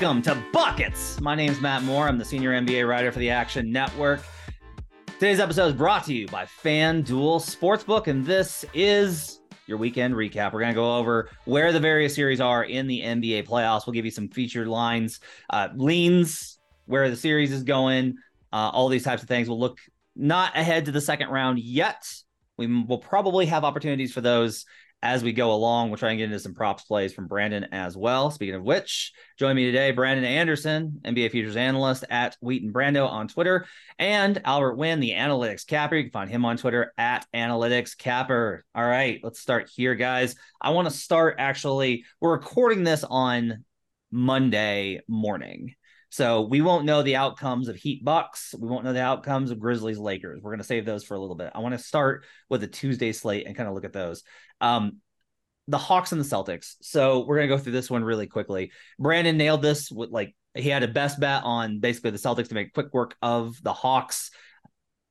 Welcome to Buckets. My name's Matt Moore. I'm the senior NBA writer for the Action Network. Today's episode is brought to you by FanDuel Sportsbook, and this is your weekend recap. We're going to go over where the various series are in the NBA playoffs. We'll give you some featured lines, leans, where the series is going, all these types of things. We'll look not ahead to the second round yet. We will probably have opportunities for those as we go along. We'll try and get into some props plays from Brandon as well. Speaking of which, join me today, Brandon Anderson, NBA futures analyst at Wheaton Brando on Twitter, and Albert Wynn, the Analytics Capper. You can find him on Twitter at Analytics Capper. All right, let's start here, guys. I want to start, actually, we're recording this on Monday morning, so we won't know the outcomes of Heat Bucks. We won't know the outcomes of Grizzlies Lakers. We're going to save those for a little bit. I want to start with the Tuesday slate and kind of look at those. The Hawks and the Celtics. So we're going to go through this one really quickly. Brandon nailed this with, like, he had a best bet on basically the Celtics to make quick work of the Hawks.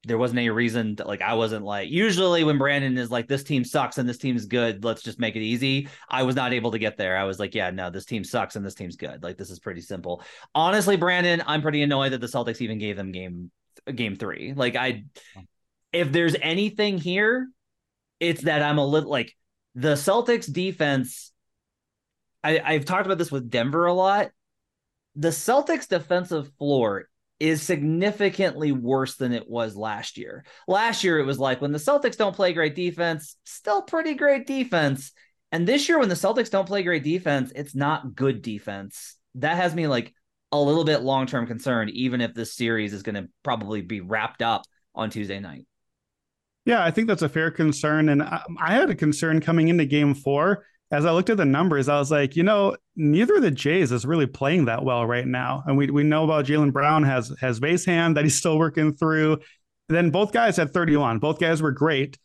There wasn't any reason that, like, I wasn't like, usually when Brandon is like, this team sucks and this team's good, let's just make it easy. I was not able to get there. I was like, yeah, no, this team sucks and this team's good. Like, this is pretty simple. Honestly, Brandon, I'm pretty annoyed that the Celtics even gave them game three. Like, if there's anything here, it's that I'm a little like the Celtics defense. I've talked about this with Denver a lot. The Celtics defensive floor is significantly worse than it was last year. Last year, it was like when the Celtics don't play great defense, still pretty great defense. And this year, when the Celtics don't play great defense, it's not good defense. That has me like a little bit long-term concerned, even if this series is going to probably be wrapped up on Tuesday night. Yeah, I think that's a fair concern. And I had a concern coming into game four. As I looked at the numbers, I was like, you know, neither of the Jays is really playing that well right now. And we know about Jaylen Brown has base hand that he's still working through. And then both guys had 31. Both guys were great.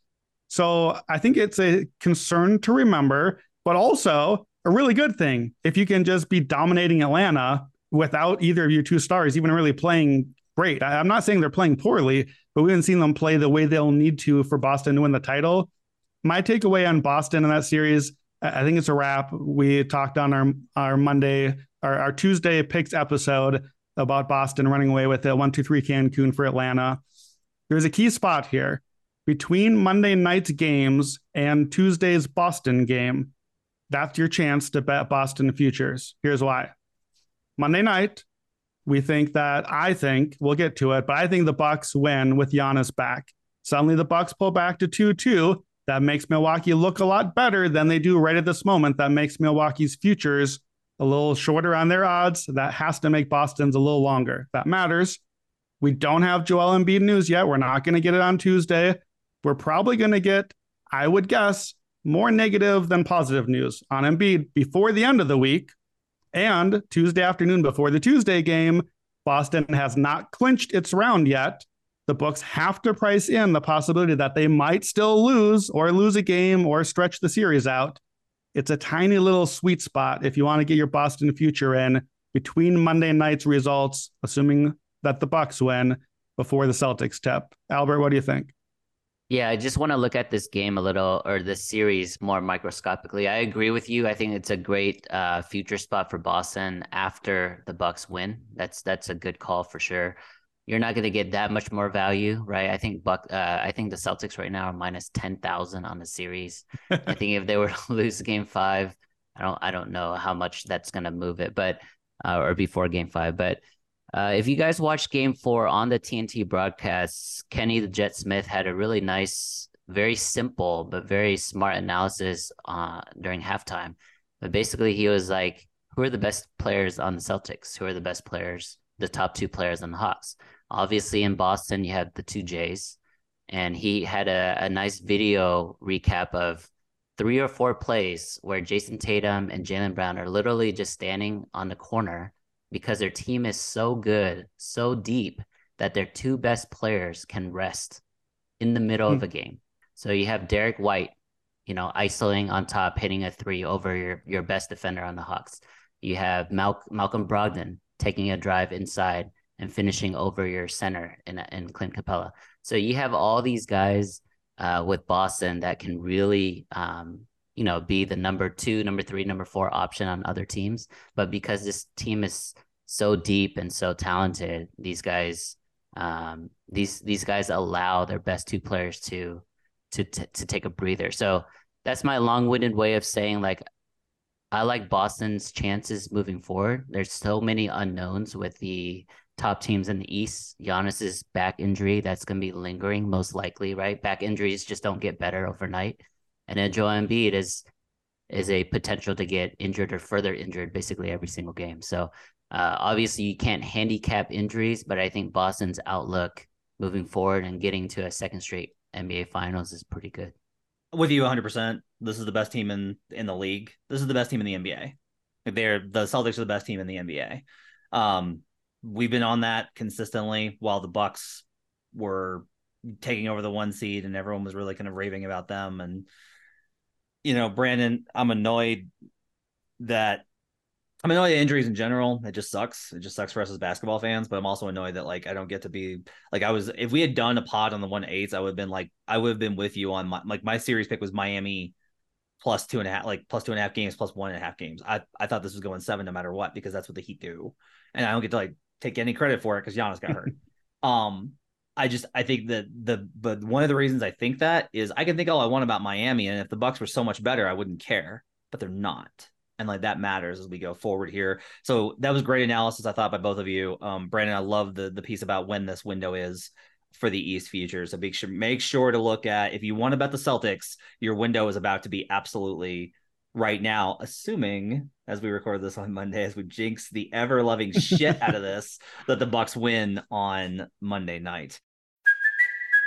So I think it's a concern to remember, but also a really good thing. If you can just be dominating Atlanta without either of your two stars even really playing great. I'm not saying they're playing poorly, but we haven't seen them play the way they'll need to for Boston to win the title. My takeaway on Boston in that series, I think it's a wrap. We talked on our Tuesday picks episode about Boston running away with a 1-2-3 Cancun for Atlanta. There's a key spot here between Monday night's games and Tuesday's Boston game. That's your chance to bet Boston futures. Here's why. Monday night, I think we'll get to it, but I think the Bucks win with Giannis back. Suddenly the Bucks pull back to 2-2. That makes Milwaukee look a lot better than they do right at this moment. That makes Milwaukee's futures a little shorter on their odds. That has to make Boston's a little longer. That matters. We don't have Joel Embiid news yet. We're not going to get it on Tuesday. We're probably going to get, I would guess, more negative than positive news on Embiid before the end of the week. And Tuesday afternoon before the Tuesday game, Boston has not clinched its round yet. The books have to price in the possibility that they might still lose or lose a game or stretch the series out. It's a tiny little sweet spot if you want to get your Boston future in between Monday night's results, assuming that the Bucks win before the Celtics tip. Albert, what do you think? Yeah, I just want to look at this game a little, or this series, more microscopically. I agree with you. I think it's a great future spot for Boston after the Bucks win. That's a good call for sure. You're not going to get that much more value, right? I think I think the Celtics right now are minus 10,000 on the series. I think if they were to lose game five, I don't know how much that's going to move it, but or before game five. But if you guys watched game four on the TNT broadcasts, Kenny the Jet Smith had a really nice, very simple but very smart analysis during halftime. But basically, he was like, "Who are the best players on the Celtics? Who are the best players?" The top two players on the Hawks. Obviously in Boston, you have the two Jays and he had a nice video recap of 3 or 4 plays where Jason Tatum and Jaylen Brown are literally just standing on the corner because their team is so good, so deep, that their 2 best players can rest in the middle of a game. So you have Derek White, you know, isolating on top, hitting a 3 over your best defender on the Hawks. You have Malcolm Brogdon taking a drive inside and finishing over your center in Clint Capella. So you have all these guys with Boston that can really, you know, be the number 2, number 3, number 4 option on other teams. But because this team is so deep and so talented, these guys allow their best 2 players to take a breather. So that's my long-winded way of saying, like, I like Boston's chances moving forward. There's so many unknowns with the top teams in the East. Giannis's back injury, that's going to be lingering most likely, right? Back injuries just don't get better overnight. And then Joel Embiid is a potential to get injured or further injured basically every single game. So obviously you can't handicap injuries, but I think Boston's outlook moving forward and getting to a second straight NBA Finals is pretty good. With you 100%, this is the best team in the league. This is the best team in the NBA. The Celtics are the best team in the NBA. We've been on that consistently while the Bucks were taking over the 1 seed and everyone was really kind of raving about them. And, you know, Brandon, I'm annoyed at injuries in general. It just sucks. It just sucks for us as basketball fans, but I'm also annoyed that, like, I don't get to be like, if we had done a pod on the 1-8s, I would have been with you on my series pick was Miami plus 2.5 games, plus 1.5 games. I thought this was going 7 no matter what, because that's what the Heat do. And I don't get to take any credit for it because Giannis got hurt. I think that but one of the reasons I think that is I can think all I want about Miami. And if the Bucks were so much better, I wouldn't care, but they're not. And that matters as we go forward here. So that was great analysis, I thought, by both of you. Brandon, I love the piece about when this window is for the East futures. So make sure to look at, if you want to bet the Celtics, your window is about to be absolutely right now, assuming, as we record this on Monday, as we jinx the ever-loving shit out of this, that the Bucks win on Monday night.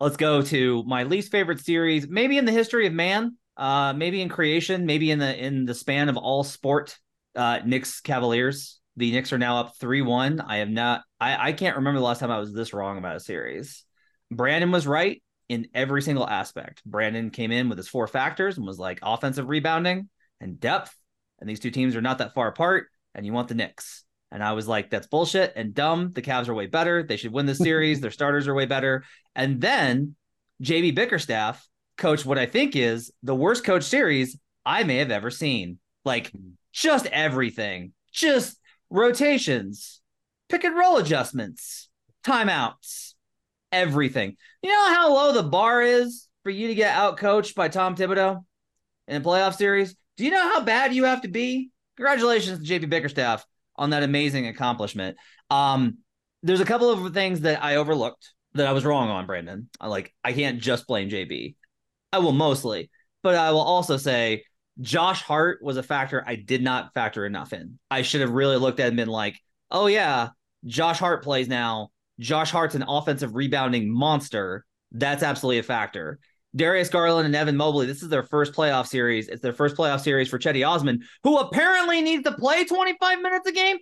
Let's go to my least favorite series, maybe in the history of man, maybe in creation, maybe in the span of all sport. Knicks Cavaliers. The Knicks are now up 3-1. I can't remember the last time I was this wrong about a series. Brandon was right in every single aspect. Brandon came in with his 4 factors and was like offensive rebounding and depth. And these two teams are not that far apart, and you want the Knicks. And I was like, that's bullshit and dumb. The Cavs are way better. They should win this series. Their starters are way better. And then J.B. Bickerstaff coached what I think is the worst coach series I may have ever seen. Like, just everything. Just rotations, pick and roll adjustments, timeouts, everything. You know how low the bar is for you to get out-coached by Tom Thibodeau in a playoff series? Do you know how bad you have to be? Congratulations to J.B. Bickerstaff on that amazing accomplishment. There's a couple of things that I overlooked that I was wrong on, Brandon. I can't just blame JB. I will mostly, but I will also say Josh Hart was a factor I did not factor enough in. I should have really looked at him and been like, oh yeah, Josh Hart plays now. Josh Hart's an offensive rebounding monster. That's absolutely a factor. Darius Garland and Evan Mobley, this is their first playoff series. It's their first playoff series for Chetty Osman, who apparently needs to play 25 minutes a game.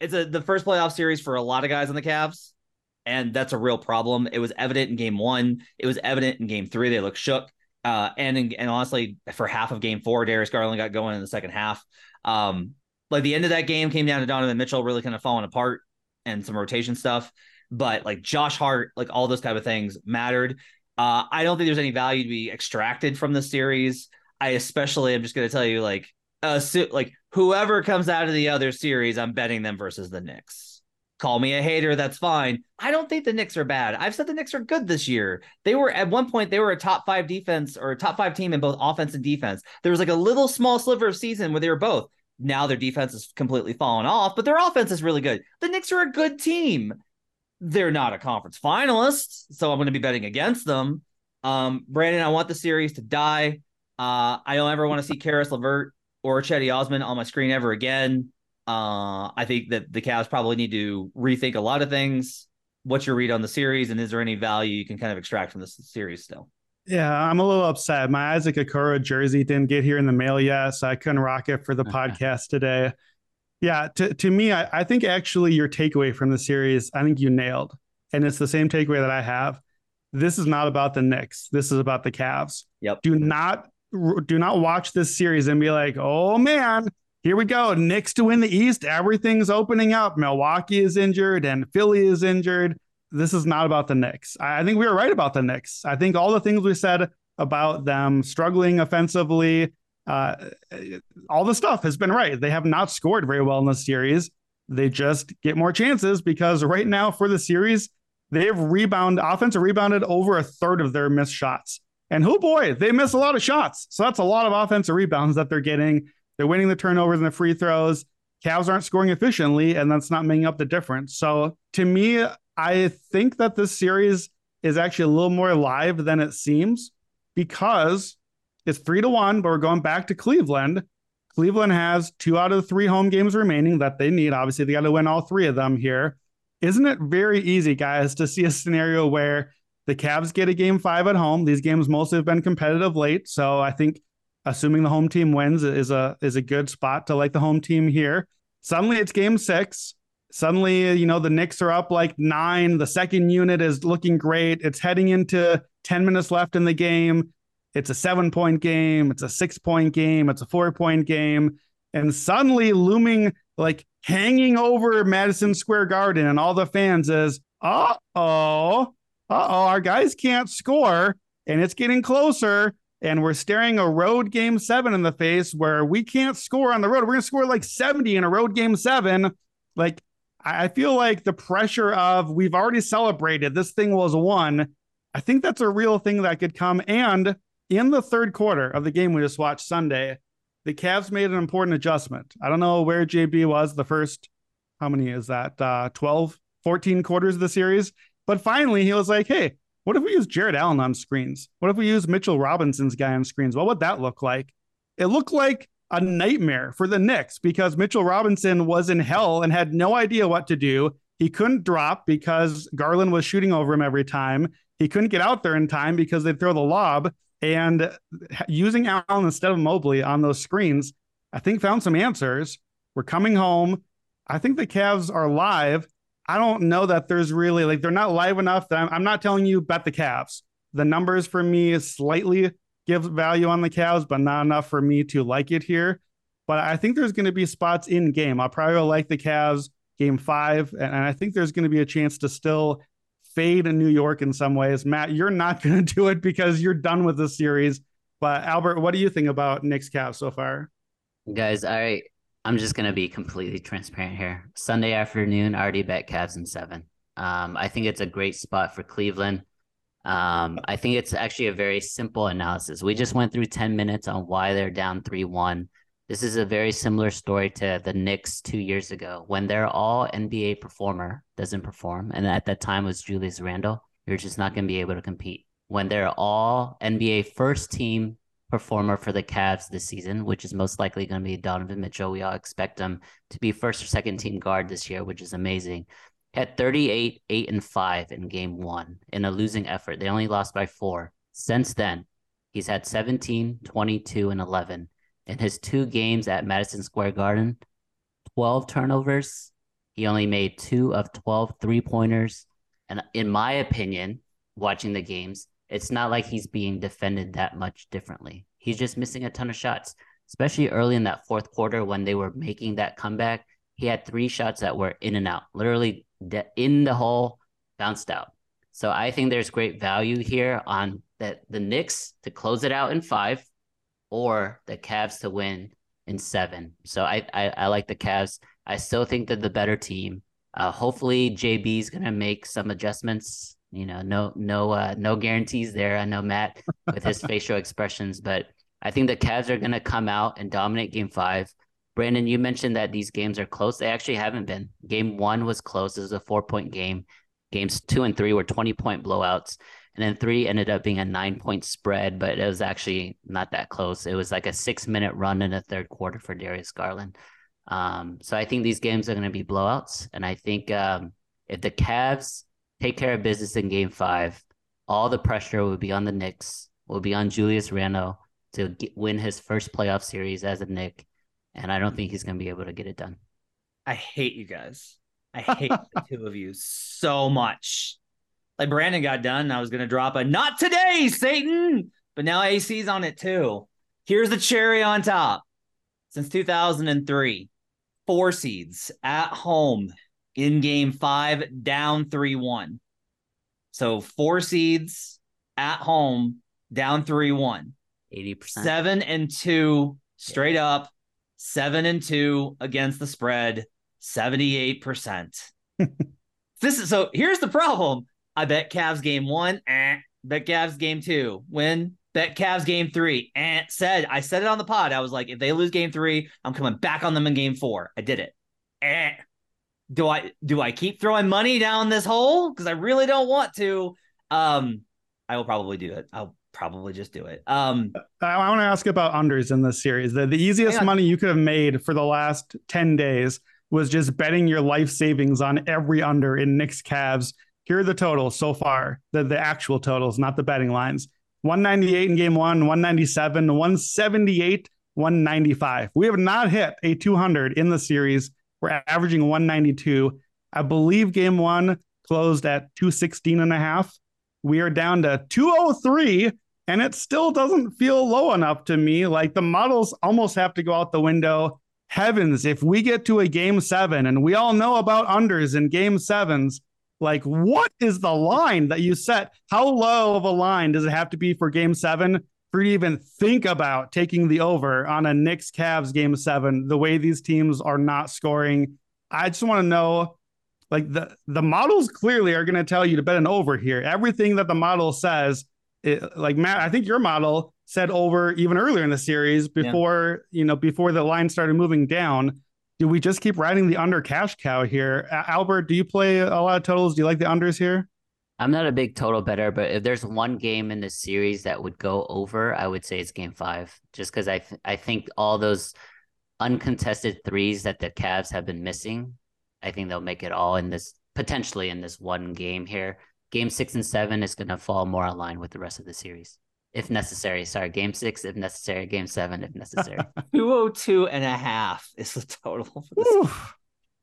It's the first playoff series for a lot of guys on the Cavs, and that's a real problem. It was evident in game 1. It was evident in game 3. They looked shook. And honestly, for half of game 4, Darius Garland got going in the second half. The end of that game came down to Donovan Mitchell really kind of falling apart and some rotation stuff. But Josh Hart, all those type of things mattered. I don't think there's any value to be extracted from the series. I'm just going to tell you, whoever comes out of the other series, I'm betting them versus the Knicks. Call me a hater, that's fine. I don't think the Knicks are bad. I've said the Knicks are good this year. They were, at one point, they were a top five defense or a top five team in both offense and defense. There was like a little small sliver of season where they were both. Now their defense is completely fallen off, but their offense is really good. The Knicks are a good team. They're not a conference finalist, so I'm going to be betting against them. Brandon, I want the series to die. I don't ever want to see Karis LeVert or Chetty Osman on my screen ever again. I think that the Cavs probably need to rethink a lot of things. What's your read on the series, and is there any value you can kind of extract from this series still? Yeah, I'm a little upset. My Isaac Okoro jersey didn't get here in the mail yet, so I couldn't rock it for the podcast today. Yeah, to me, I think actually your takeaway from the series, I think you nailed. And it's the same takeaway that I have. This is not about the Knicks. This is about the Cavs. Yep. Do not watch this series and be like, oh, man, here we go. Knicks to win the East. Everything's opening up. Milwaukee is injured and Philly is injured. This is not about the Knicks. I think we were right about the Knicks. I think all the things we said about them struggling offensively, all the stuff has been right. They have not scored very well in this series. They just get more chances because right now for the series, they have offensive rebounded over a third of their missed shots. And oh boy, they miss a lot of shots. So that's a lot of offensive rebounds that they're getting. They're winning the turnovers and the free throws. Cavs aren't scoring efficiently, and that's not making up the difference. So to me, I think that this series is actually a little more live than it seems because it's 3-1, but we're going back to Cleveland. Cleveland has 2 out of 3 home games remaining that they need. Obviously, they got to win all 3 of them here. Isn't it very easy, guys, to see a scenario where the Cavs get a Game 5 at home? These games mostly have been competitive late, so I think assuming the home team wins is a good spot to like the home team here. Suddenly it's Game 6. Suddenly, the Knicks are up like 9. The second unit is looking great. It's heading into 10 minutes left in the game. It's a 7-point game. It's a 6-point game. It's a 4-point game. And suddenly looming, like hanging over Madison Square Garden and all the fans is, our guys can't score and it's getting closer. And we're staring a road Game 7 in the face where we can't score on the road. We're going to score like 70 in a road Game 7. Like, I feel like the pressure of we've already celebrated. This thing was won. I think that's a real thing that could come. And in the third quarter of the game we just watched Sunday, the Cavs made an important adjustment. I don't know where JB was the first, how many is that? 12, 14 quarters of the series. But finally, he was like, hey, what if we use Jared Allen on screens? What if we use Mitchell Robinson's guy on screens? What would that look like? It looked like a nightmare for the Knicks because Mitchell Robinson was in hell and had no idea what to do. He couldn't drop because Garland was shooting over him every time. He couldn't get out there in time because they'd throw the lob. And using Allen instead of Mobley on those screens, I think found some answers. We're coming home. I think the Cavs are live. I don't know that there's really they're not live enough that I'm not telling you bet the Cavs. The numbers for me is slightly gives value on the Cavs, but not enough for me to like it here. But I think there's going to be spots in game. I'll probably like the Cavs Game 5. And I think there's going to be a chance to still fade in New York in some ways. Matt, you're not going to do it because you're done with the series. But Albert, what do you think about Knicks Cavs so far? Guys, all right. I'm just going to be completely transparent here. Sunday afternoon, I already bet Cavs in 7. I think it's a great spot for Cleveland. I think it's actually a very simple analysis. We just went through 10 minutes on why they're down 3-1. This is a very similar story to the Knicks 2 years ago when their all NBA performer doesn't perform. And at that time was Julius Randle. You're just not going to be able to compete. When their all NBA first team performer for the Cavs this season, which is most likely going to be Donovan Mitchell. We all expect him to be first or second team guard this year, which is amazing. Had 38, 8-5 in Game 1 in a losing effort. They only lost by 4. Since then, he's had 17, 22, and 11. In his 2 games at Madison Square Garden, 12 turnovers. He only made 2 of 12 three-pointers. And in my opinion, watching the games, it's not like he's being defended that much differently. He's just missing a ton of shots, especially early in that fourth quarter when they were making that comeback. He had 3 shots that were in and out, literally in the hole, bounced out. So I think there's great value here on the Knicks to close it out in 5 or the Cavs to win in 7. So I like the Cavs. I still think they're the better team. Hopefully JB's going to make some adjustments, you know, no guarantees there. I know Matt with his facial expressions, but I think the Cavs are going to come out and dominate game 5. Brandon, you mentioned that these games are close. They actually haven't been. Game 1 was close. It was a 4-point game. Games 2 and 3 were 20-point blowouts. And then 3 ended up being a 9-point spread, but it was actually not that close. It was like a 6-minute run in the third quarter for Darius Garland. So I think these games are going to be blowouts. And I think if the Cavs take care of business in game 5, all the pressure will be on the Knicks, will be on Julius Randle to win his first playoff series as a Knick. And I don't think he's going to be able to get it done. I hate you guys. I hate the two of you so much. Like Brandon got done, I was going to drop a not today, Satan, but now AC's on it too. Here's the cherry on top. Since 2003, 4 seeds at home in game 5, down 3-1. So 4 seeds at home, down 3-1. 80%. 7-2 straight up. 7-2 against the spread, 78%. So here's the problem. I bet Cavs game 1, bet Cavs game 2, win, bet Cavs game 3, I said it on the pod. I was like, if they lose game 3, I'm coming back on them in game 4. I did it. Do I keep throwing money down this hole? Because I really don't want to. I will probably do it. I'll probably just do it. I want to ask about unders in this series. The easiest money you could have made for the last 10 days was just betting your life savings on every under in Knicks Cavs. Here are the totals so far, the actual totals, not the betting lines. 198 in game 1, 197, 178, 195. We have not hit a 200 in the series. We're averaging 192. I believe game 1 closed at 216.5. We are down to 203. And it still doesn't feel low enough to me. Like the models almost have to go out the window. Heavens, if we get to a game 7, and we all know about unders in game 7s, like what is the line that you set? How low of a line does it have to be for game 7 for you to even think about taking the over on a Knicks Cavs game 7, the way these teams are not scoring? I just want to know, like the models clearly are going to tell you to bet an over here. Everything that the model says, like Matt, I think your model said over even earlier in the series before, before the line started moving down. Do we just keep riding the under cash cow here? Albert, do you play a lot of totals? Do you like the unders here? I'm not a big total better, but if there's one game in the series that would go over, I would say it's game 5, just because I think all those uncontested threes that the Cavs have been missing, I think they'll make it all in this, potentially in this one game here. Game 6 and 7 is going to fall more in line with the rest of the series, if necessary. Sorry, game 6, if necessary. Game 7, if necessary. 202.5 is the total for this. Ooh,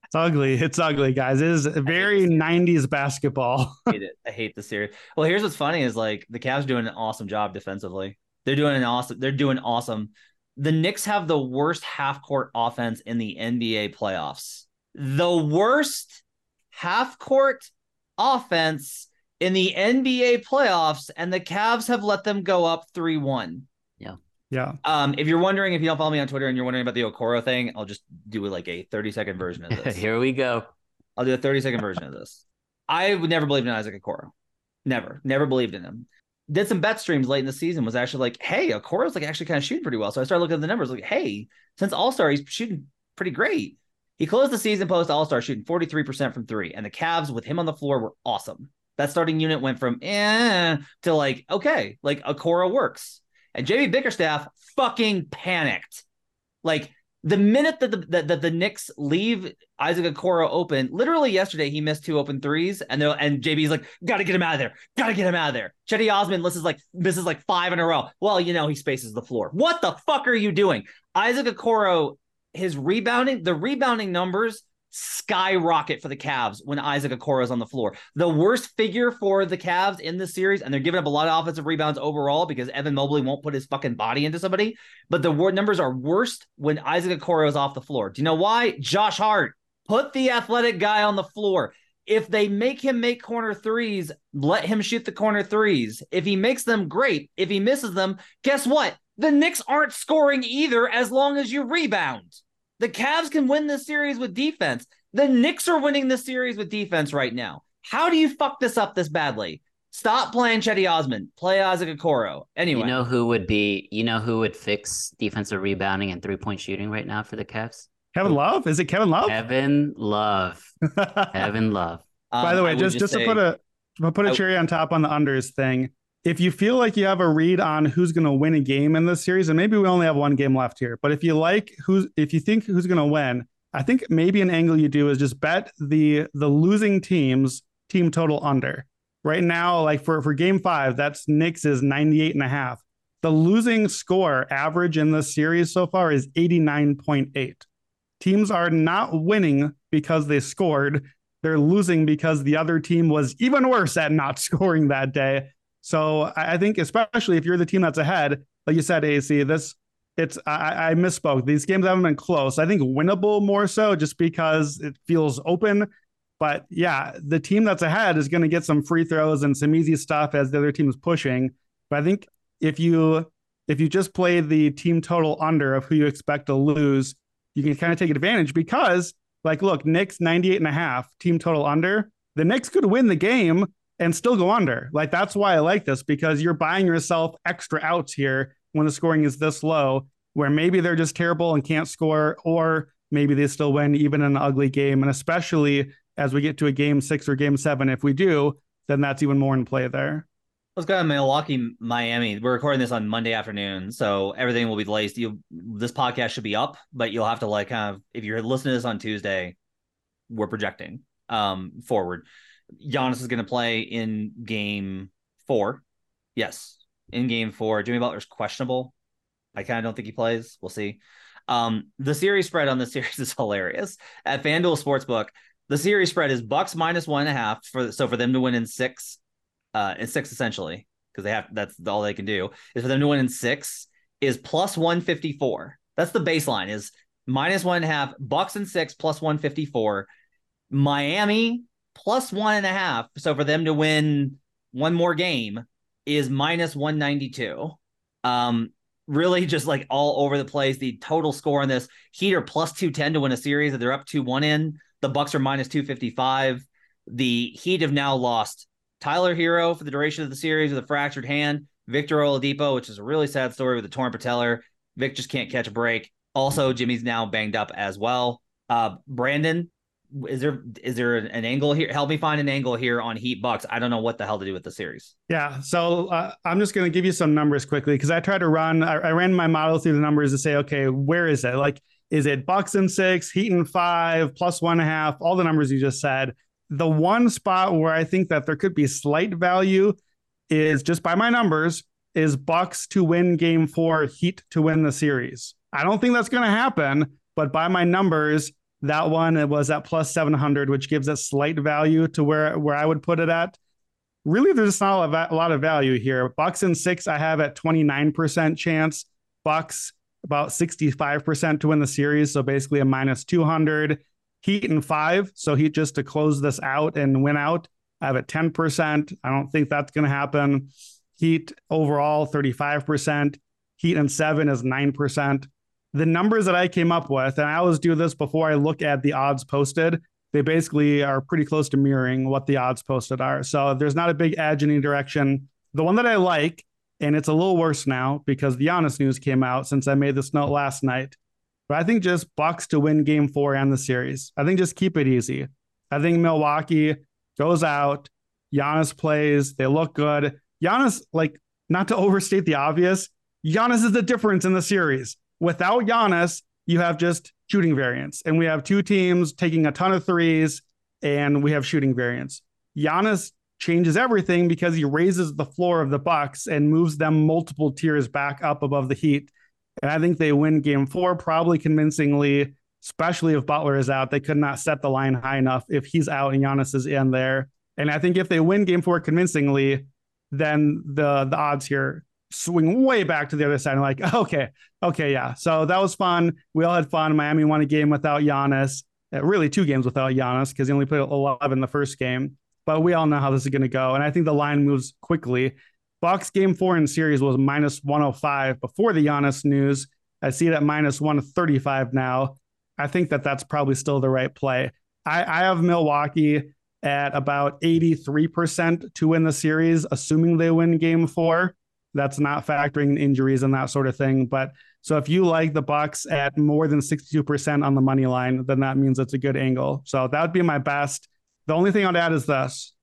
it's ugly. It's ugly, guys. It is very 90s basketball. I hate it. I hate the series. Well, here's what's funny is like the Cavs doing an awesome job defensively. They're doing awesome. The Knicks have the worst half-court offense in the NBA playoffs. The worst half-court offense in the NBA playoffs, and the Cavs have let them go up 3-1. Yeah. If you're wondering, if you don't follow me on Twitter and you're wondering about the Okoro thing, I'll just do like a 30-second version of this. Here we go. I'll do a 30-second version of this. I would never believe in Isaac Okoro. Never believed in him. Did some bet streams late in the season, was actually like, hey, Okoro's like actually kind of shooting pretty well. So I started looking at the numbers, like, hey, since All-Star, he's shooting pretty great. He closed the season post All-Star shooting 43% from 3, and the Cavs with him on the floor were awesome. That starting unit went from to like, okay, like Okoro works. And J.B. Bickerstaff fucking panicked. Like the minute that the Knicks leave Isaac Okoro open, literally yesterday he missed 2 open threes, and JB's like, gotta get him out of there. Chetty Osman misses 5 in a row. Well, he spaces the floor. What the fuck are you doing? Isaac Okoro, his rebounding, the rebounding numbers skyrocket for the Cavs when Isaac Okoro is on the floor. The worst figure for the Cavs in this series, and they're giving up a lot of offensive rebounds overall because Evan Mobley won't put his fucking body into somebody, but the numbers are worst when Isaac Okoro is off the floor. Do you know why? Josh Hart, put the athletic guy on the floor. If they make him make corner threes, let him shoot the corner threes. If he makes them, great. If he misses them, guess what? The Knicks aren't scoring either as long as you rebound. The Cavs can win this series with defense. The Knicks are winning this series with defense right now. How do you fuck this up this badly? Stop playing Chetty Osman. Play Isaac Okoro. Anyway. You know who would fix defensive rebounding and three-point shooting right now for the Cavs? Kevin Love? Is it Kevin Love? Kevin Love. Kevin Love. By the way, just say, to put a cherry on top on the unders thing, if you feel like you have a read on who's going to win a game in this series, and maybe we only have one game left here, but if you think who's going to win, I think maybe an angle you do is just bet the losing team's team total under. Right now, like for game 5, that's Knicks is 98.5. The losing score average in this series so far is 89.8. Teams are not winning because they scored. They're losing because the other team was even worse at not scoring that day. So I think especially if you're the team that's ahead, like you said, AC, I misspoke. These games haven't been close. I think winnable more so just because it feels open. But yeah, the team that's ahead is going to get some free throws and some easy stuff as the other team is pushing. But I think if you just play the team total under of who you expect to lose, you can kind of take advantage because, like, look, Knicks 98.5 team total under. The Knicks could win the game and still go under. Like, that's why I like this, because you're buying yourself extra outs here when the scoring is this low, where maybe they're just terrible and can't score, or maybe they still win even in an ugly game. And especially as we get to a game 6 or game 7, if we do, then that's even more in play there. Let's go to Milwaukee, Miami. We're recording this on Monday afternoon, so everything will be delayed. This podcast should be up, but you'll have to, like, kind of, if you're listening to this on Tuesday, we're projecting forward. Giannis is going to play in game 4. Yes, in game 4. Jimmy Butler's questionable. I kind of don't think he plays. We'll see. The series spread on this series is hilarious. At FanDuel Sportsbook, the series spread is Bucks minus -1.5 for them to win in 6. In 6, essentially, because that's all they can do, is for them to win in 6 is plus +154. That's the baseline, is minus -1.5, Bucks in 6 plus +154, Miami plus +1.5. So for them to win one more game is minus -192. Really just like all over the place. The total score on this, Heat are plus +210 to win a series that they're up 2-1 in. The Bucks are minus -255. The Heat have now lost Tyler Hero for the duration of the series with a fractured hand, Victor Oladipo, which is a really sad story with a torn patellar. Vic just can't catch a break. Also, Jimmy's now banged up as well. Brandon, is there an angle here? Help me find an angle here on Heat Bucks. I don't know what the hell to do with the series. Yeah, so I'm just going to give you some numbers quickly, because I ran my model through the numbers to say, okay, where is it? Like, is it Bucks in 6, Heat in 5, plus +1.5, all the numbers you just said. The one spot where I think that there could be slight value is, just by my numbers, is Bucks to win game 4, Heat to win the series. I don't think that's going to happen, but by my numbers, that one, it was at plus +700, which gives a slight value to where I would put it at. Really, there's not a lot of value here. Bucks in 6, I have at 29% chance. Bucks about 65% to win the series, so basically a minus -200. Heat in 5, so Heat just to close this out and win out, I have it 10%. I don't think that's going to happen. Heat overall, 35%. Heat in 7 is 9%. The numbers that I came up with, and I always do this before I look at the odds posted, they basically are pretty close to mirroring what the odds posted are. So there's not a big edge in any direction. The one that I like, and it's a little worse now because the Giannis news came out since I made this note last night, but I think just Bucks to win game 4 and the series. I think just keep it easy. I think Milwaukee goes out. Giannis plays. They look good. Giannis, like, not to overstate the obvious, Giannis is the difference in the series. Without Giannis, you have just shooting variance. And we have two teams taking a ton of threes, and we have shooting variance. Giannis changes everything because he raises the floor of the Bucks and moves them multiple tiers back up above the Heat. And I think they win game 4 probably convincingly, especially if Butler is out. They could not set the line high enough if he's out and Giannis is in there. And I think if they win game 4 convincingly, then the odds here swing way back to the other side. I'm like, okay, yeah. So that was fun. We all had fun. Miami won a game without Giannis, really 2 games without Giannis, because he only played 11 the first game. But we all know how this is going to go. And I think the line moves quickly. Bucks game 4 in series was minus -105 before the Giannis news. I see it at minus -135 now. I think that's probably still the right play. I have Milwaukee at about 83% to win the series, assuming they win game four. That's not factoring injuries and that sort of thing. But so if you like the Bucks at more than 62% on the money line, then that means it's a good angle. So that would be my best. The only thing I'd add is this.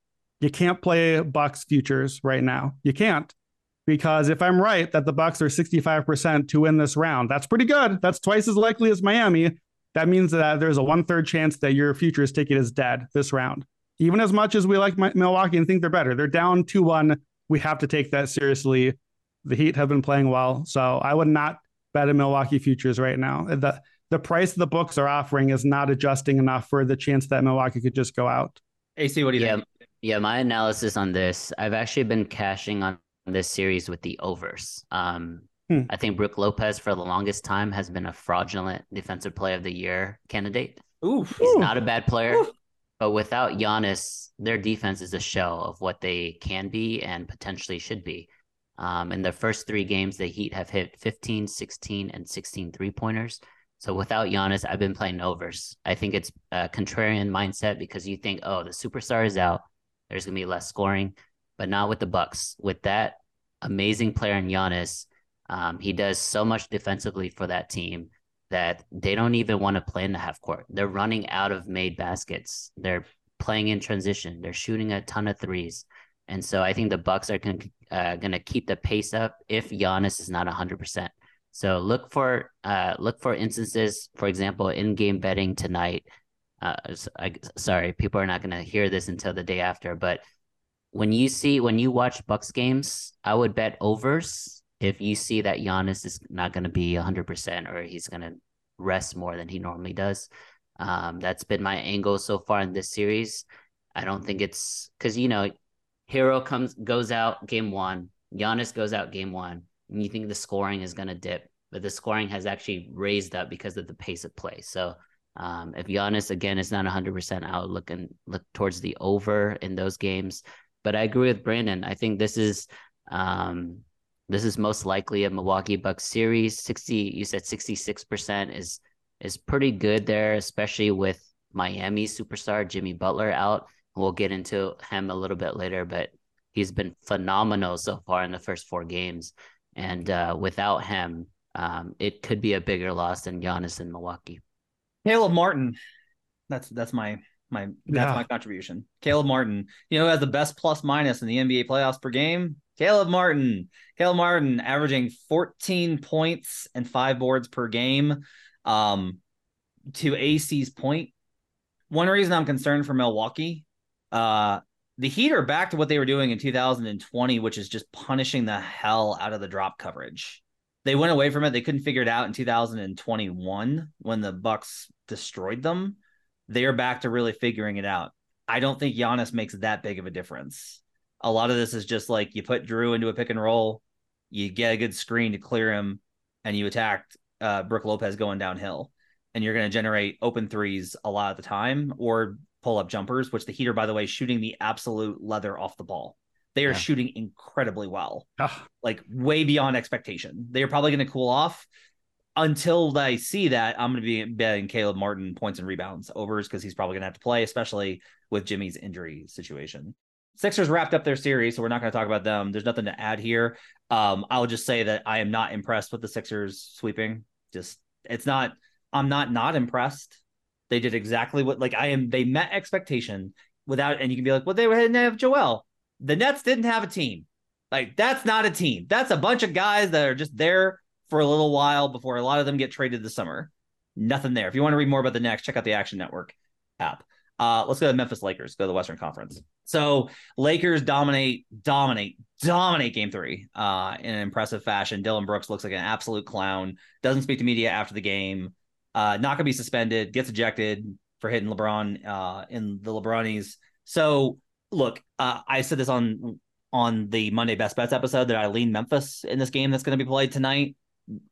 You can't play Bucks futures right now. You can't, because if I'm right that the Bucks are 65% to win this round, that's pretty good. That's twice as likely as Miami. That means that there's a 1/3 chance that your futures ticket is dead this round. Even as much as we like Milwaukee and think they're better, they're down 2-1. We have to take that seriously. The Heat have been playing well, so I would not bet in Milwaukee futures right now. The price the books are offering is not adjusting enough for the chance that Milwaukee could just go out. AC, what do you think? Yeah, my analysis on this, I've actually been cashing on this series with the overs. I think Brook Lopez for the longest time has been a fraudulent defensive player of the year candidate. He's not a bad player. But without Giannis, their defense is a shell of what they can be and potentially should be. In their first three games, the Heat have hit 15, 16, and 16 three-pointers. So without Giannis, I've been playing overs. I think it's a contrarian mindset because you think, oh, the superstar is out. There's going to be less scoring, but not with the Bucks. With that amazing player in Giannis, he does so much defensively for that team that they don't even want to play in the half court. They're running out of made baskets. They're playing in transition. They're shooting a ton of threes. And so I think the Bucks are going to keep the pace up if Giannis is not 100%. So look for instances, for example, in-game betting tonight. Sorry, people are not going to hear this until the day after. But when you watch Bucks games, I would bet overs if you see that Giannis is not going to be 100% or he's going to rest more than he normally does. That's been my angle so far in this series. I don't think it's because, Hero goes out game one, Giannis goes out game one, and you think the scoring is going to dip, but the scoring has actually raised up because of the pace of play. So if Giannis, again, is not 100%, I would look towards the over in those games. But I agree with Brandon. I think this is most likely a Milwaukee Bucks series. 66% is pretty good there, especially with Miami superstar Jimmy Butler out. We'll get into him a little bit later, but he's been phenomenal so far in the first four games. And without him, it could be a bigger loss than Giannis in Milwaukee. Caleb Martin, that's my contribution. Caleb Martin, has the best plus minus in the NBA playoffs per game. Caleb Martin averaging 14 points and 5 boards per game. To AC's point, one reason I'm concerned for Milwaukee, the Heat are back to what they were doing in 2020, which is just punishing the hell out of the drop coverage. They went away from it. They couldn't figure it out in 2021 when the Bucks destroyed them. They are back to really figuring it out. I don't think Giannis makes that big of a difference. A lot of this is just like you put Drew into a pick and roll, you get a good screen to clear him, and you attack Brook Lopez going downhill. And you're going to generate open threes a lot of the time or pull-up jumpers, which the Heat are, by the way, shooting the absolute leather off the ball. They are shooting incredibly well, like way beyond expectation. They are probably going to cool off. Until I see that, I'm going to be betting Caleb Martin points and rebounds overs because he's probably going to have to play, especially with Jimmy's injury situation. Sixers wrapped up their series, so we're not going to talk about them. There's nothing to add here. I'll just say that I am not impressed with the Sixers sweeping. I'm not impressed. They did exactly what they met expectation without, and you can be like, well, they didn't have Joel. The Nets didn't have a team. Like, that's not a team. That's a bunch of guys that are just there for a little while before a lot of them get traded this summer. Nothing there. If you want to read more about the Nets, check out the Action Network app. Let's go to the Memphis Lakers, go to the Western Conference. So Lakers dominate game three in an impressive fashion. Dillon Brooks looks like an absolute clown. Doesn't speak to media after the game. Not going to be suspended. Gets ejected for hitting LeBron in the LeBronis. So, look, I said this on the Monday Best Bets episode that I lean Memphis in this game that's going to be played tonight.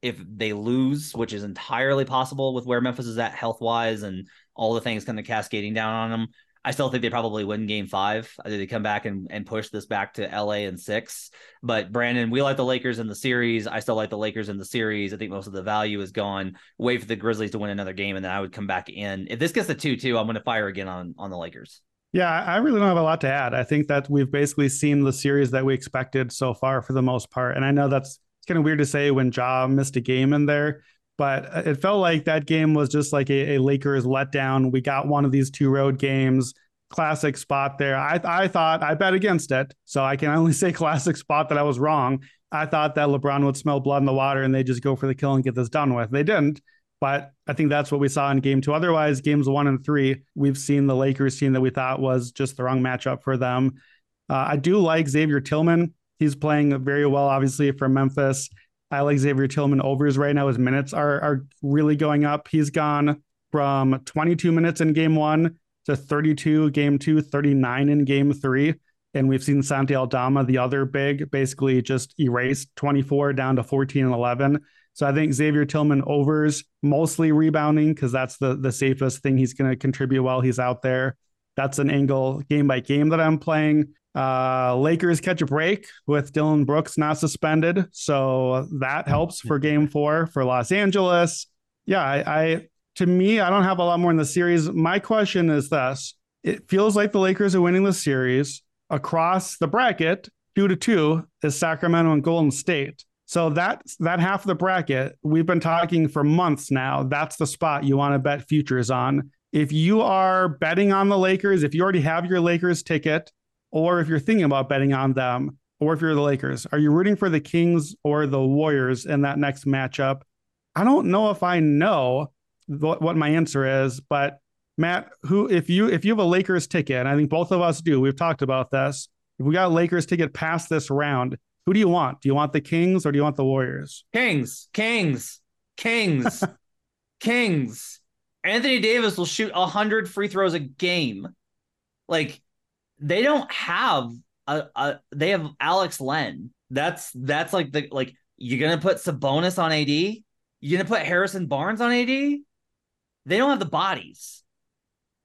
If they lose, which is entirely possible with where Memphis is at health-wise and all the things kind of cascading down on them, I still think they probably win game five. I think they come back and push this back to LA in six. But Brandon, we like the Lakers in the series. I still like the Lakers in the series. I think most of the value is gone. Wait for the Grizzlies to win another game, and then I would come back in. If this gets the 2-2, I'm going to fire again on the Lakers. Yeah, I really don't have a lot to add. I think that we've basically seen the series that we expected so far for the most part. And I know that's kind of weird to say when Ja missed a game in there, but it felt like that game was just like a Lakers letdown. We got one of these two road games, classic spot there. I thought, I bet against it, so I can only say classic spot that I was wrong. I thought that LeBron would smell blood in the water and they just go for the kill and get this done with. They didn't. But I think that's what we saw in game two. Otherwise, games 1 and 3, we've seen the Lakers team that we thought was just the wrong matchup for them. I do like Xavier Tillman. He's playing very well, obviously, for Memphis. I like Xavier Tillman overs right now. His minutes are really going up. He's gone from 22 minutes in game one to 32 game two, 39 in game three. And we've seen Santi Aldama, the other big, basically just erased 24 down to 14 and 11. So I think Xavier Tillman overs, mostly rebounding, because that's the safest thing he's going to contribute while he's out there. That's an angle game by game that I'm playing. Lakers catch a break with Dillon Brooks not suspended. So that helps for game four for Los Angeles. Yeah, to me, I don't have a lot more in the series. My question is this. It feels like the Lakers are winning the series. Across the bracket, 2-2 is Sacramento and Golden State. So that half of the bracket, we've been talking for months now. That's the spot you want to bet futures on. If you are betting on the Lakers, if you already have your Lakers ticket, or if you're thinking about betting on them, or if you're the Lakers, are you rooting for the Kings or the Warriors in that next matchup? I don't know if I know what my answer is, but Matt, if you have a Lakers ticket, and I think both of us do, we've talked about this. If we got a Lakers ticket past this round, who do you want? Do you want the Kings or do you want the Warriors? Kings, Kings. Anthony Davis will shoot 100 free throws a game. Like, they don't have they have Alex Len. That's like you're going to put Sabonis on AD? You're going to put Harrison Barnes on AD? They don't have the bodies.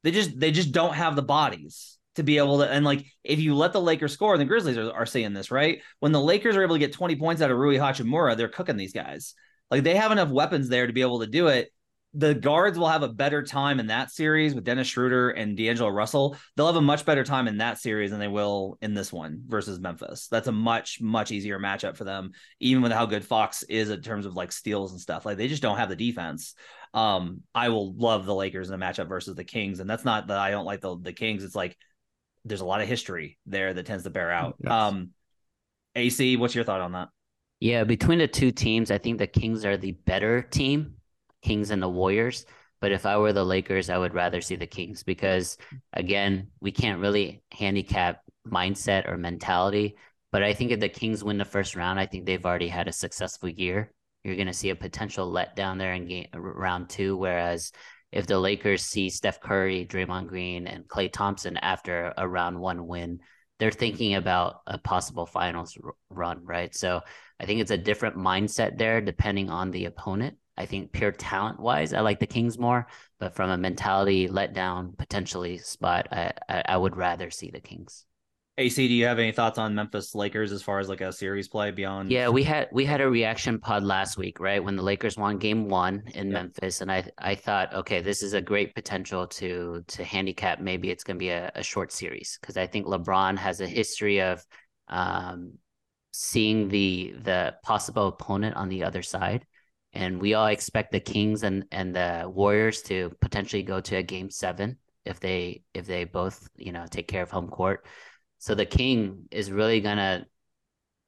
They just don't have the bodies to be able to, and like, if you let the Lakers score, and the Grizzlies are seeing this, right? When the Lakers are able to get 20 points out of Rui Hachimura, they're cooking these guys. Like, they have enough weapons there to be able to do it. The guards will have a better time in that series with Dennis Schroeder and D'Angelo Russell. They'll have a much better time in that series than they will in this one versus Memphis. That's a much, much easier matchup for them, even with how good Fox is in terms of like steals and stuff. Like, they just don't have the defense. I will love the Lakers in a matchup versus the Kings. And that's not that I don't like the Kings. It's like, there's a lot of history there that tends to bear out. Yes. AC, what's your thought on that? Yeah, between the two teams, I think the Kings are the better team, Kings and the Warriors. But if I were the Lakers, I would rather see the Kings because, again, we can't really handicap mindset or mentality. But I think if the Kings win the first round, I think they've already had a successful year. You're going to see a potential letdown there in round two, whereas if the Lakers see Steph Curry, Draymond Green, and Klay Thompson after a round one win, they're thinking about a possible finals run, right? So I think it's a different mindset there depending on the opponent. I think pure talent-wise, I like the Kings more, but from a mentality letdown potentially spot, I would rather see the Kings. AC, do you have any thoughts on Memphis Lakers as far as like a series play beyond? Yeah, we had a reaction pod last week, right? When the Lakers won game one in Memphis. And I thought, okay, this is a great potential to handicap. Maybe it's going to be a short series. Cause I think LeBron has a history of seeing the possible opponent on the other side. And we all expect the Kings and the Warriors to potentially go to a game seven if they both, take care of home court. So the King is really going to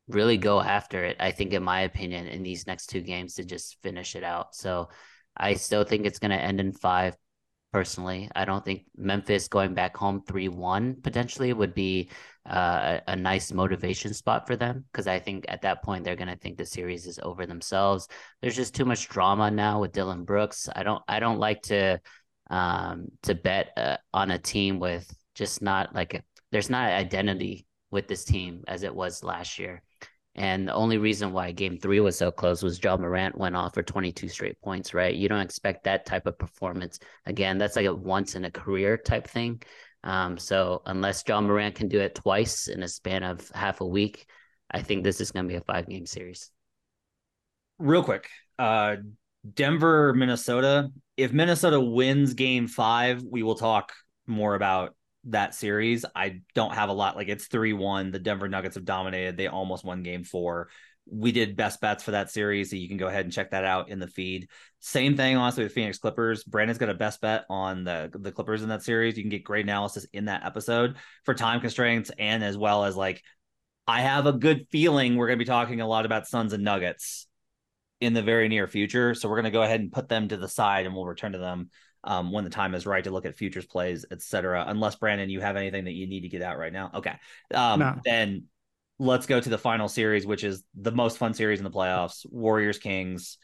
really go after it, I think, in my opinion, in these next two games to just finish it out. So I still think it's going to end in five, personally. I don't think Memphis going back home 3-1 potentially would be a nice motivation spot for them, because I think at that point they're going to think the series is over themselves. There's just too much drama now with Dillon Brooks. I don't like to bet on a team with just not like a... There's not identity with this team as it was last year. And the only reason why game three was so close was Ja Morant went off for 22 straight points, right? You don't expect that type of performance. Again, that's like a once in a career type thing. So unless Ja Morant can do it twice in a span of half a week, I think this is going to be a 5-game series. Real quick, Denver, Minnesota. If Minnesota wins game 5, we will talk more about that series. I don't have a lot. Like, it's 3-1. The Denver Nuggets have dominated. They almost won game 4. We did best bets for that series, so you can go ahead and check that out in the feed. Same thing, honestly, with Phoenix Clippers. Brandon's got a best bet on the Clippers in that series. You can get great analysis in that episode for time constraints, and as well as, like, I have a good feeling we're going to be talking a lot about Suns and Nuggets in the very near future. So we're going to go ahead and put them to the side, and we'll return to them when the time is right to look at futures plays, etc. Unless, Brandon, you have anything that you need to get out right now. Okay. No. Then let's go to the final series, which is the most fun series in the playoffs. Warriors, Kings.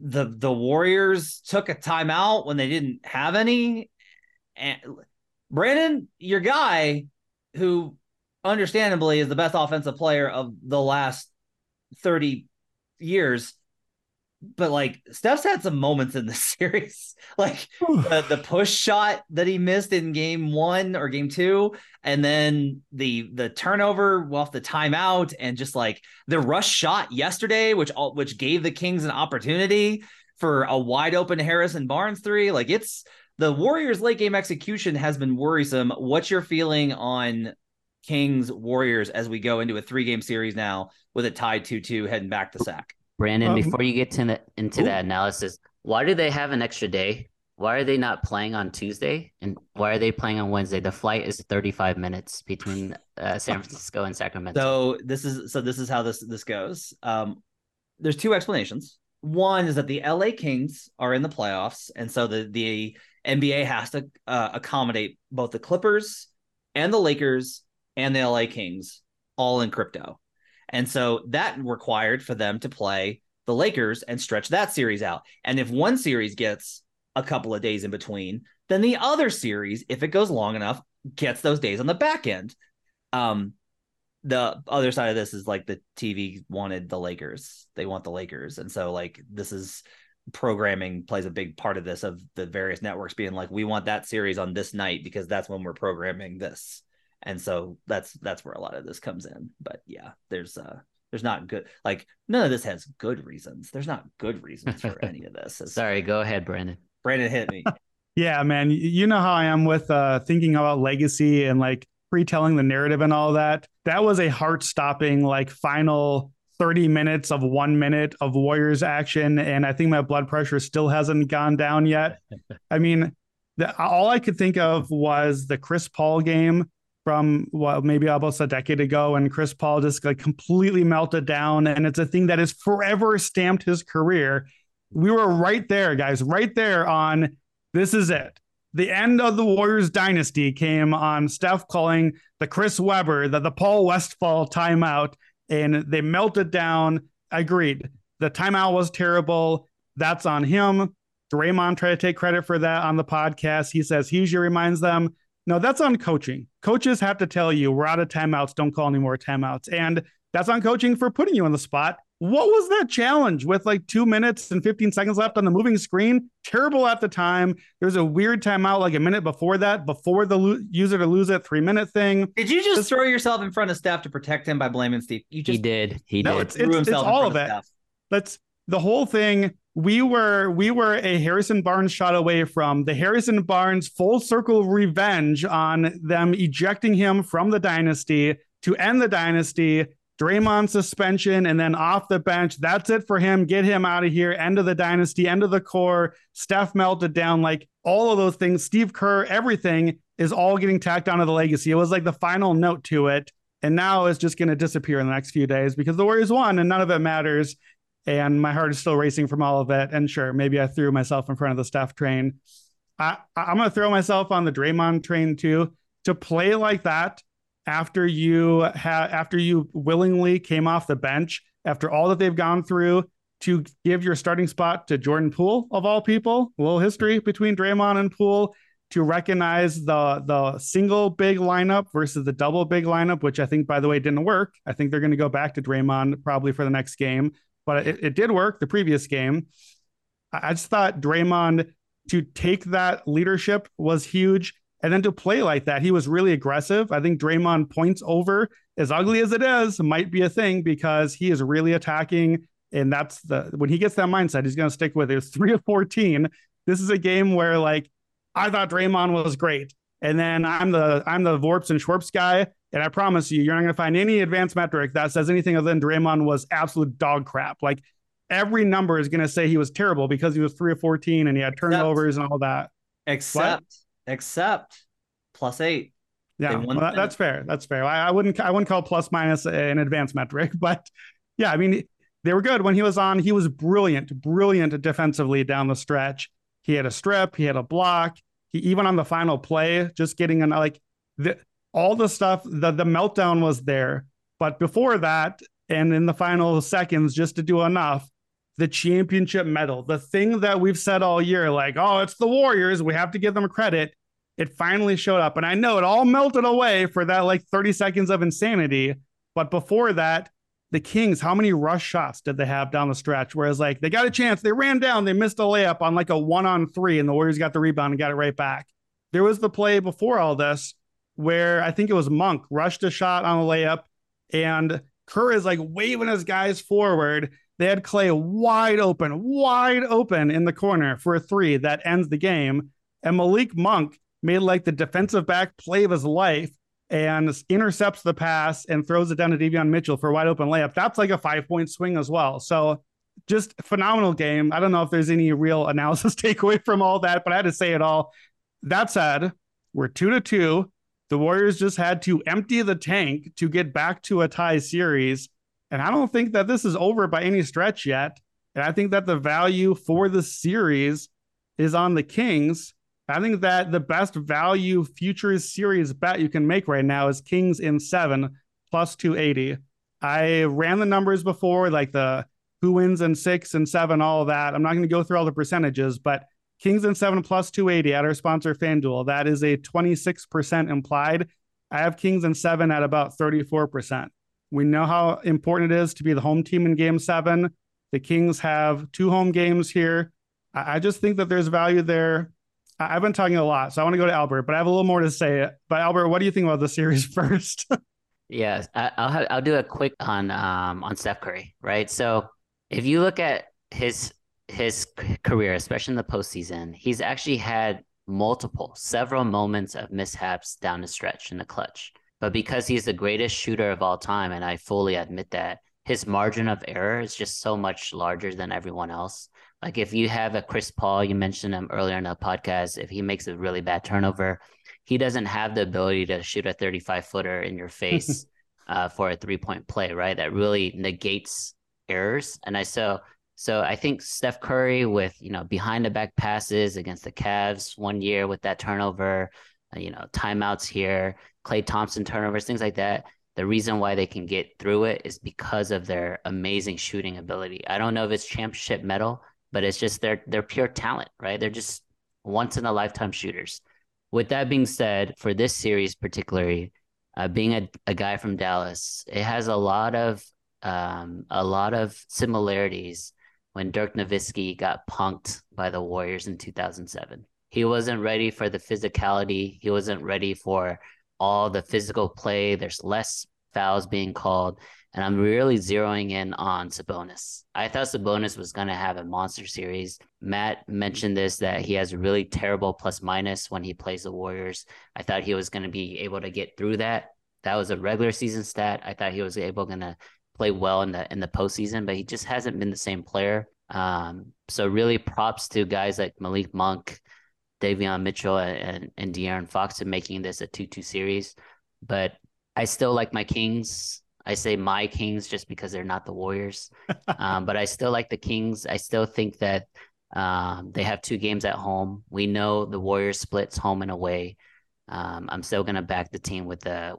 The Warriors took a timeout when they didn't have any. And Brandon, your guy, who understandably is the best offensive player of the last 30 years, but like, Steph's had some moments in this series, like the push shot that he missed in game 1 or game 2, and then the turnover off the timeout, and just like the rush shot yesterday, which gave the Kings an opportunity for a wide open Harrison Barnes 3. Like, it's the Warriors' late game execution has been worrisome. What's your feeling on Kings Warriors as we go into a 3-game series now with a tied 2-2 heading back to SAC? Brandon, before you get into that analysis, why do they have an extra day? Why are they not playing on Tuesday? And why are they playing on Wednesday? The flight is 35 minutes between San Francisco and Sacramento. So this is how this goes. There's 2 explanations. One is that the LA Kings are in the playoffs, and so the NBA has to accommodate both the Clippers and the Lakers and the LA Kings all in crypto. And so that required for them to play the Lakers and stretch that series out. And if one series gets a couple of days in between, then the other series, if it goes long enough, gets those days on the back end. The other side of this is, like, the TV wanted the Lakers. They want the Lakers. And so, like, this is programming plays a big part of this, of the various networks being like, we want that series on this night because that's when we're programming this. And so that's where a lot of this comes in. But yeah, there's not good, like, none of this has good reasons. There's not good reasons for any of this. Sorry, go ahead, Brandon. Brandon, hit me. Yeah, man, you know how I am with thinking about legacy and like retelling the narrative and all that. That was a heart-stopping, like, final 30 minutes of 1 minute of Warriors action, and I think my blood pressure still hasn't gone down yet. I mean, all I could think of was the Chris Paul game from maybe almost a decade ago, and Chris Paul just like completely melted down. And it's a thing that has forever stamped his career. We were right there, guys, right there on this is it. The end of the Warriors dynasty came on Steph calling the Chris Webber, the Paul Westphal timeout, and they melted down. Agreed. The timeout was terrible. That's on him. Draymond tried to take credit for that on the podcast. He says he usually reminds them. No, that's on coaching. Coaches have to tell you, we're out of timeouts. Don't call any more timeouts. And that's on coaching for putting you on the spot. What was that challenge with like 2 minutes and 15 seconds left on the moving screen? Terrible at the time. There was a weird timeout like a minute before that, before the user to lose it 3-minute thing. Did you just throw yourself in front of Steph to protect him by blaming Steve? He did. It's all of it. That's the whole thing. We were a Harrison Barnes shot away from the Harrison Barnes full circle revenge on them ejecting him from the dynasty to end the dynasty, Draymond suspension, and then off the bench. That's it for him. Get him out of here. End of the dynasty, end of the core. Steph melted down, like all of those things. Steve Kerr, everything is all getting tacked onto the legacy. It was like the final note to it. And now it's just going to disappear in the next few days because the Warriors won and none of it matters. And my heart is still racing from all of it. And sure, maybe I threw myself in front of the Steph train. I'm going to throw myself on the Draymond train too. To play like that after you willingly came off the bench, after all that they've gone through, to give your starting spot to Jordan Poole, of all people, a little history between Draymond and Poole, to recognize the single big lineup versus the double big lineup, which I think, by the way, didn't work. I think they're going to go back to Draymond probably for the next game. But it did work the previous game. I just thought Draymond to take that leadership was huge. And then to play like that, he was really aggressive. I think Draymond points over, as ugly as it is, might be a thing because he is really attacking. And that's the, when he gets that mindset, he's going to stick with it. It was 3 of 14. This is a game where, like, I thought Draymond was great. And then I'm the Vorps and Schwartz guy. And I promise you, you're not going to find any advanced metric that says anything other than Draymond was absolute dog crap. Like, every number is going to say he was terrible because he was 3 of 14 and he had turnovers and all that. Except +8. Yeah, well, that's fair. That's fair. I wouldn't call plus minus an advanced metric, but yeah, I mean, they were good when he was on. He was brilliant defensively down the stretch. He had a strip. He had a block. He even on the final play, just getting an all the stuff. The meltdown was there, but before that, and in the final seconds, just to do enough. The championship medal, the thing that we've said all year, like, oh, it's the Warriors, we have to give them credit. It finally showed up. And I know it all melted away for that, like, 30 seconds of insanity. But before that, the Kings, how many rush shots did they have down the stretch? Whereas, like, they got a chance, they ran down, they missed a layup on like a 1-on-3, and the Warriors got the rebound and got it right back. There was the play before all this where I think it was Monk rushed a shot on a layup, and Kerr is like waving his guys forward. They had Klay wide open in the corner for a three that ends the game. And Malik Monk made like the defensive back play of his life and intercepts the pass and throws it down to Davion Mitchell for a wide open layup. That's like a 5-point swing as well. So just phenomenal game. I don't know if there's any real analysis takeaway from all that, but I had to say it all. That said, we're 2-2. The Warriors just had to empty the tank to get back to a tie series. And I don't think that this is over by any stretch yet. And I think that the value for the series is on the Kings. I think that the best value futures series bet you can make right now is Kings in 7 plus 280. I ran the numbers before, like the who wins in 6 and 7, all of that. I'm not going to go through all the percentages, but Kings in 7 plus 280 at our sponsor FanDuel. That is a 26% implied. I have Kings in 7 at about 34%. We know how important it is to be the home team in Game 7. The Kings have 2 home games here. I just think that there's value there. I've been talking a lot, so I want to go to Albert, but I have a little more to say. But Albert, what do you think about the series first? Yes, I'll do a quick on Steph Curry, right? So if you look at his career, especially in the postseason, he's actually had several moments of mishaps down the stretch in the clutch. But because he's the greatest shooter of all time, and I fully admit that, his margin of error is just so much larger than everyone else. Like, if you have a Chris Paul, you mentioned him earlier in the podcast, if he makes a really bad turnover, he doesn't have the ability to shoot a 35-footer in your face for a three-point play, right? That really negates errors. And so I think Steph Curry with, behind-the-back passes against the Cavs one year with that turnover, timeouts here, Klay Thompson turnovers, things like that. The reason why they can get through it is because of their amazing shooting ability. I don't know if it's championship medal, but it's just their pure talent, right? They're just once-in-a-lifetime shooters. With that being said, for this series particularly, being a guy from Dallas, it has a lot of similarities when Dirk Nowitzki got punked by the Warriors in 2007. He wasn't ready for the physicality. He wasn't ready for all the physical play. There's less fouls being called. And I'm really zeroing in on Sabonis. I thought Sabonis was going to have a monster series. Matt mentioned this, that he has a really terrible plus minus when he plays the Warriors. I thought he was going to be able to get through that. That was a regular season stat. I thought he was going to play well in the postseason, but he just hasn't been the same player. So really props to guys like Malik Monk, Davion Mitchell and De'Aaron Fox in making this a 2-2 series. But I still like my Kings. I say my Kings just because they're not the Warriors. But I still like the Kings. I still think that they have 2 games at home. We know the Warriors splits home and away. I'm still going to back the team with 2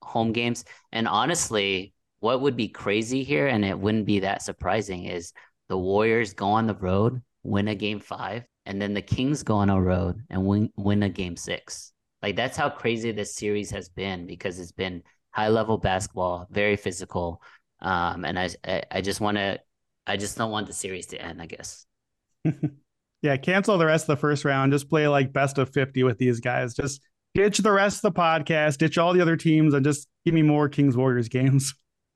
home games. And honestly, what would be crazy here, and it wouldn't be that surprising, is the Warriors go on the road, win a Game 5, and then the Kings go on a road and win a Game 6. Like, that's how crazy this series has been, because it's been high-level basketball, very physical. And I just don't want the series to end, I guess. Yeah, cancel the rest of the first round. Just play like best of 50 with these guys. Just ditch the rest of the podcast, ditch all the other teams, and just give me more Kings Warriors games.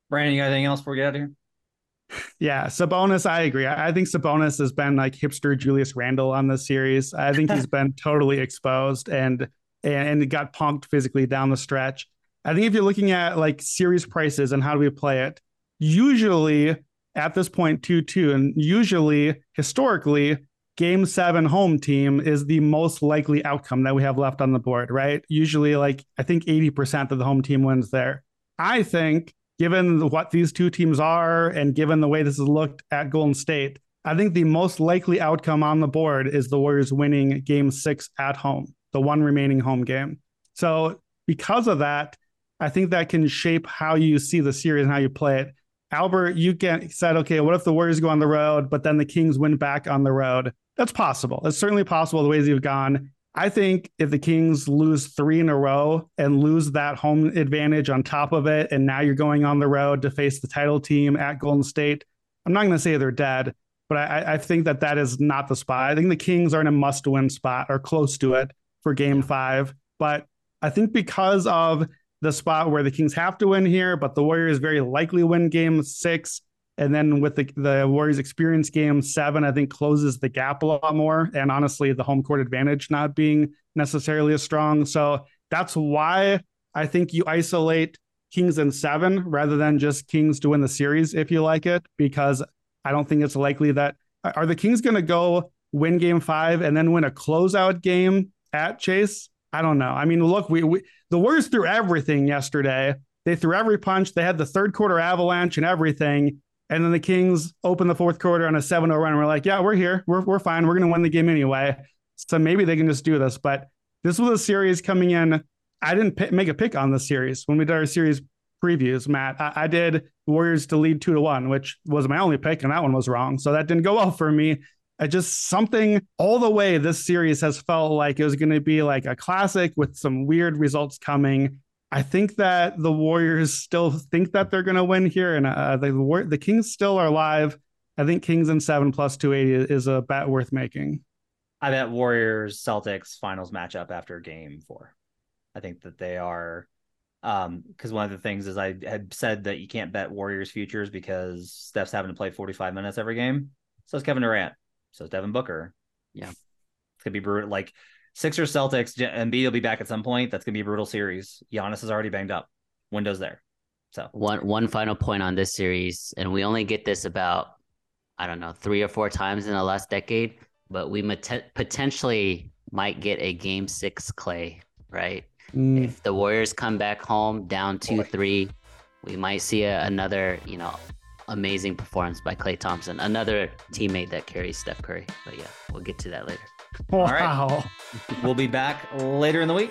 Brandon, you got anything else before we get out of here? Yeah, Sabonis, I agree. I think Sabonis has been like hipster Julius Randle on this series. I think he's been totally exposed and got punked physically down the stretch. I think if you're looking at like series prices and how do we play it, usually at this point 2-2, and usually historically game 7 home team is the most likely outcome that we have left on the board, right? Usually like I think 80% of the home team wins there. I think given what these two teams are and given the way this is looked at Golden State, I think the most likely outcome on the board is the Warriors winning game 6 at home, the one remaining home game. So because of that, I think that can shape how you see the series and how you play it. Albert, you said, okay, what if the Warriors go on the road, but then the Kings win back on the road? That's possible. It's certainly possible the ways you've gone. I think if the Kings lose 3 in a row and lose that home advantage on top of it, and now you're going on the road to face the title team at Golden State, I'm not going to say they're dead, but I think that is not the spot. I think the Kings are in a must-win spot or close to it for Game 5. But I think because of the spot where the Kings have to win here, but the Warriors very likely win Game 6, and then with the Warriors experience Game 7, I think closes the gap a lot more. And honestly, the home court advantage not being necessarily as strong. So that's why I think you isolate Kings in 7 rather than just Kings to win the series, if you like it, because I don't think it's likely that... Are the Kings going to go win Game 5 and then win a closeout game at Chase? I don't know. I mean, look, the Warriors threw everything yesterday. They threw every punch. They had the third quarter avalanche and everything. And then the Kings opened the fourth quarter on a 7-0 run. And we're like, yeah, we're here. We're fine. We're going to win the game anyway. So maybe they can just do this. But this was a series coming in. I didn't make a pick on the series when we did our series previews, Matt. I did Warriors to lead 2-1, which was my only pick, and that one was wrong. So that didn't go well for me. I just something all the way this series has felt like it was going to be like a classic with some weird results coming. I think that the Warriors still think that they're going to win here, and the Kings still are alive. I think Kings in 7 plus 280 is a bet worth making. I bet Warriors-Celtics finals matchup after game 4. I think that they are, because one of the things is I had said that you can't bet Warriors futures because Steph's having to play 45 minutes every game. So it's Kevin Durant. So it's Devin Booker. Yeah. It's going to be brutal. Like, Sixers, Celtics, Embiid will be back at some point. That's going to be a brutal series. Giannis is already banged up. Window's there. So one final point on this series, and we only get this about, I don't know, 3 or 4 times in the last decade, but we potentially might get a game 6 Klay, right? Mm. If the Warriors come back home down 2-3, we might see another, amazing performance by Klay Thompson, another teammate that carries Steph Curry. But yeah, we'll get to that later. Wow. All right. We'll be back later in the week.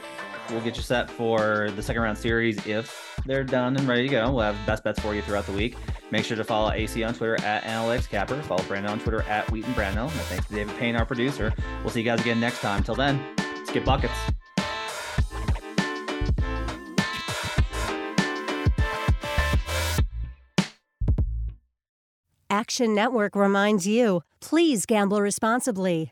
We'll get you set for the second round series if they're done and ready to go. We'll have best bets for you throughout the week. Make sure to follow AC on Twitter at Analytics Capper. Follow Brandon on Twitter at Wheaton Brandel. And thanks to David Payne, our producer. We'll see you guys again next time. Till then, let's get buckets. Action Network reminds you, please gamble responsibly.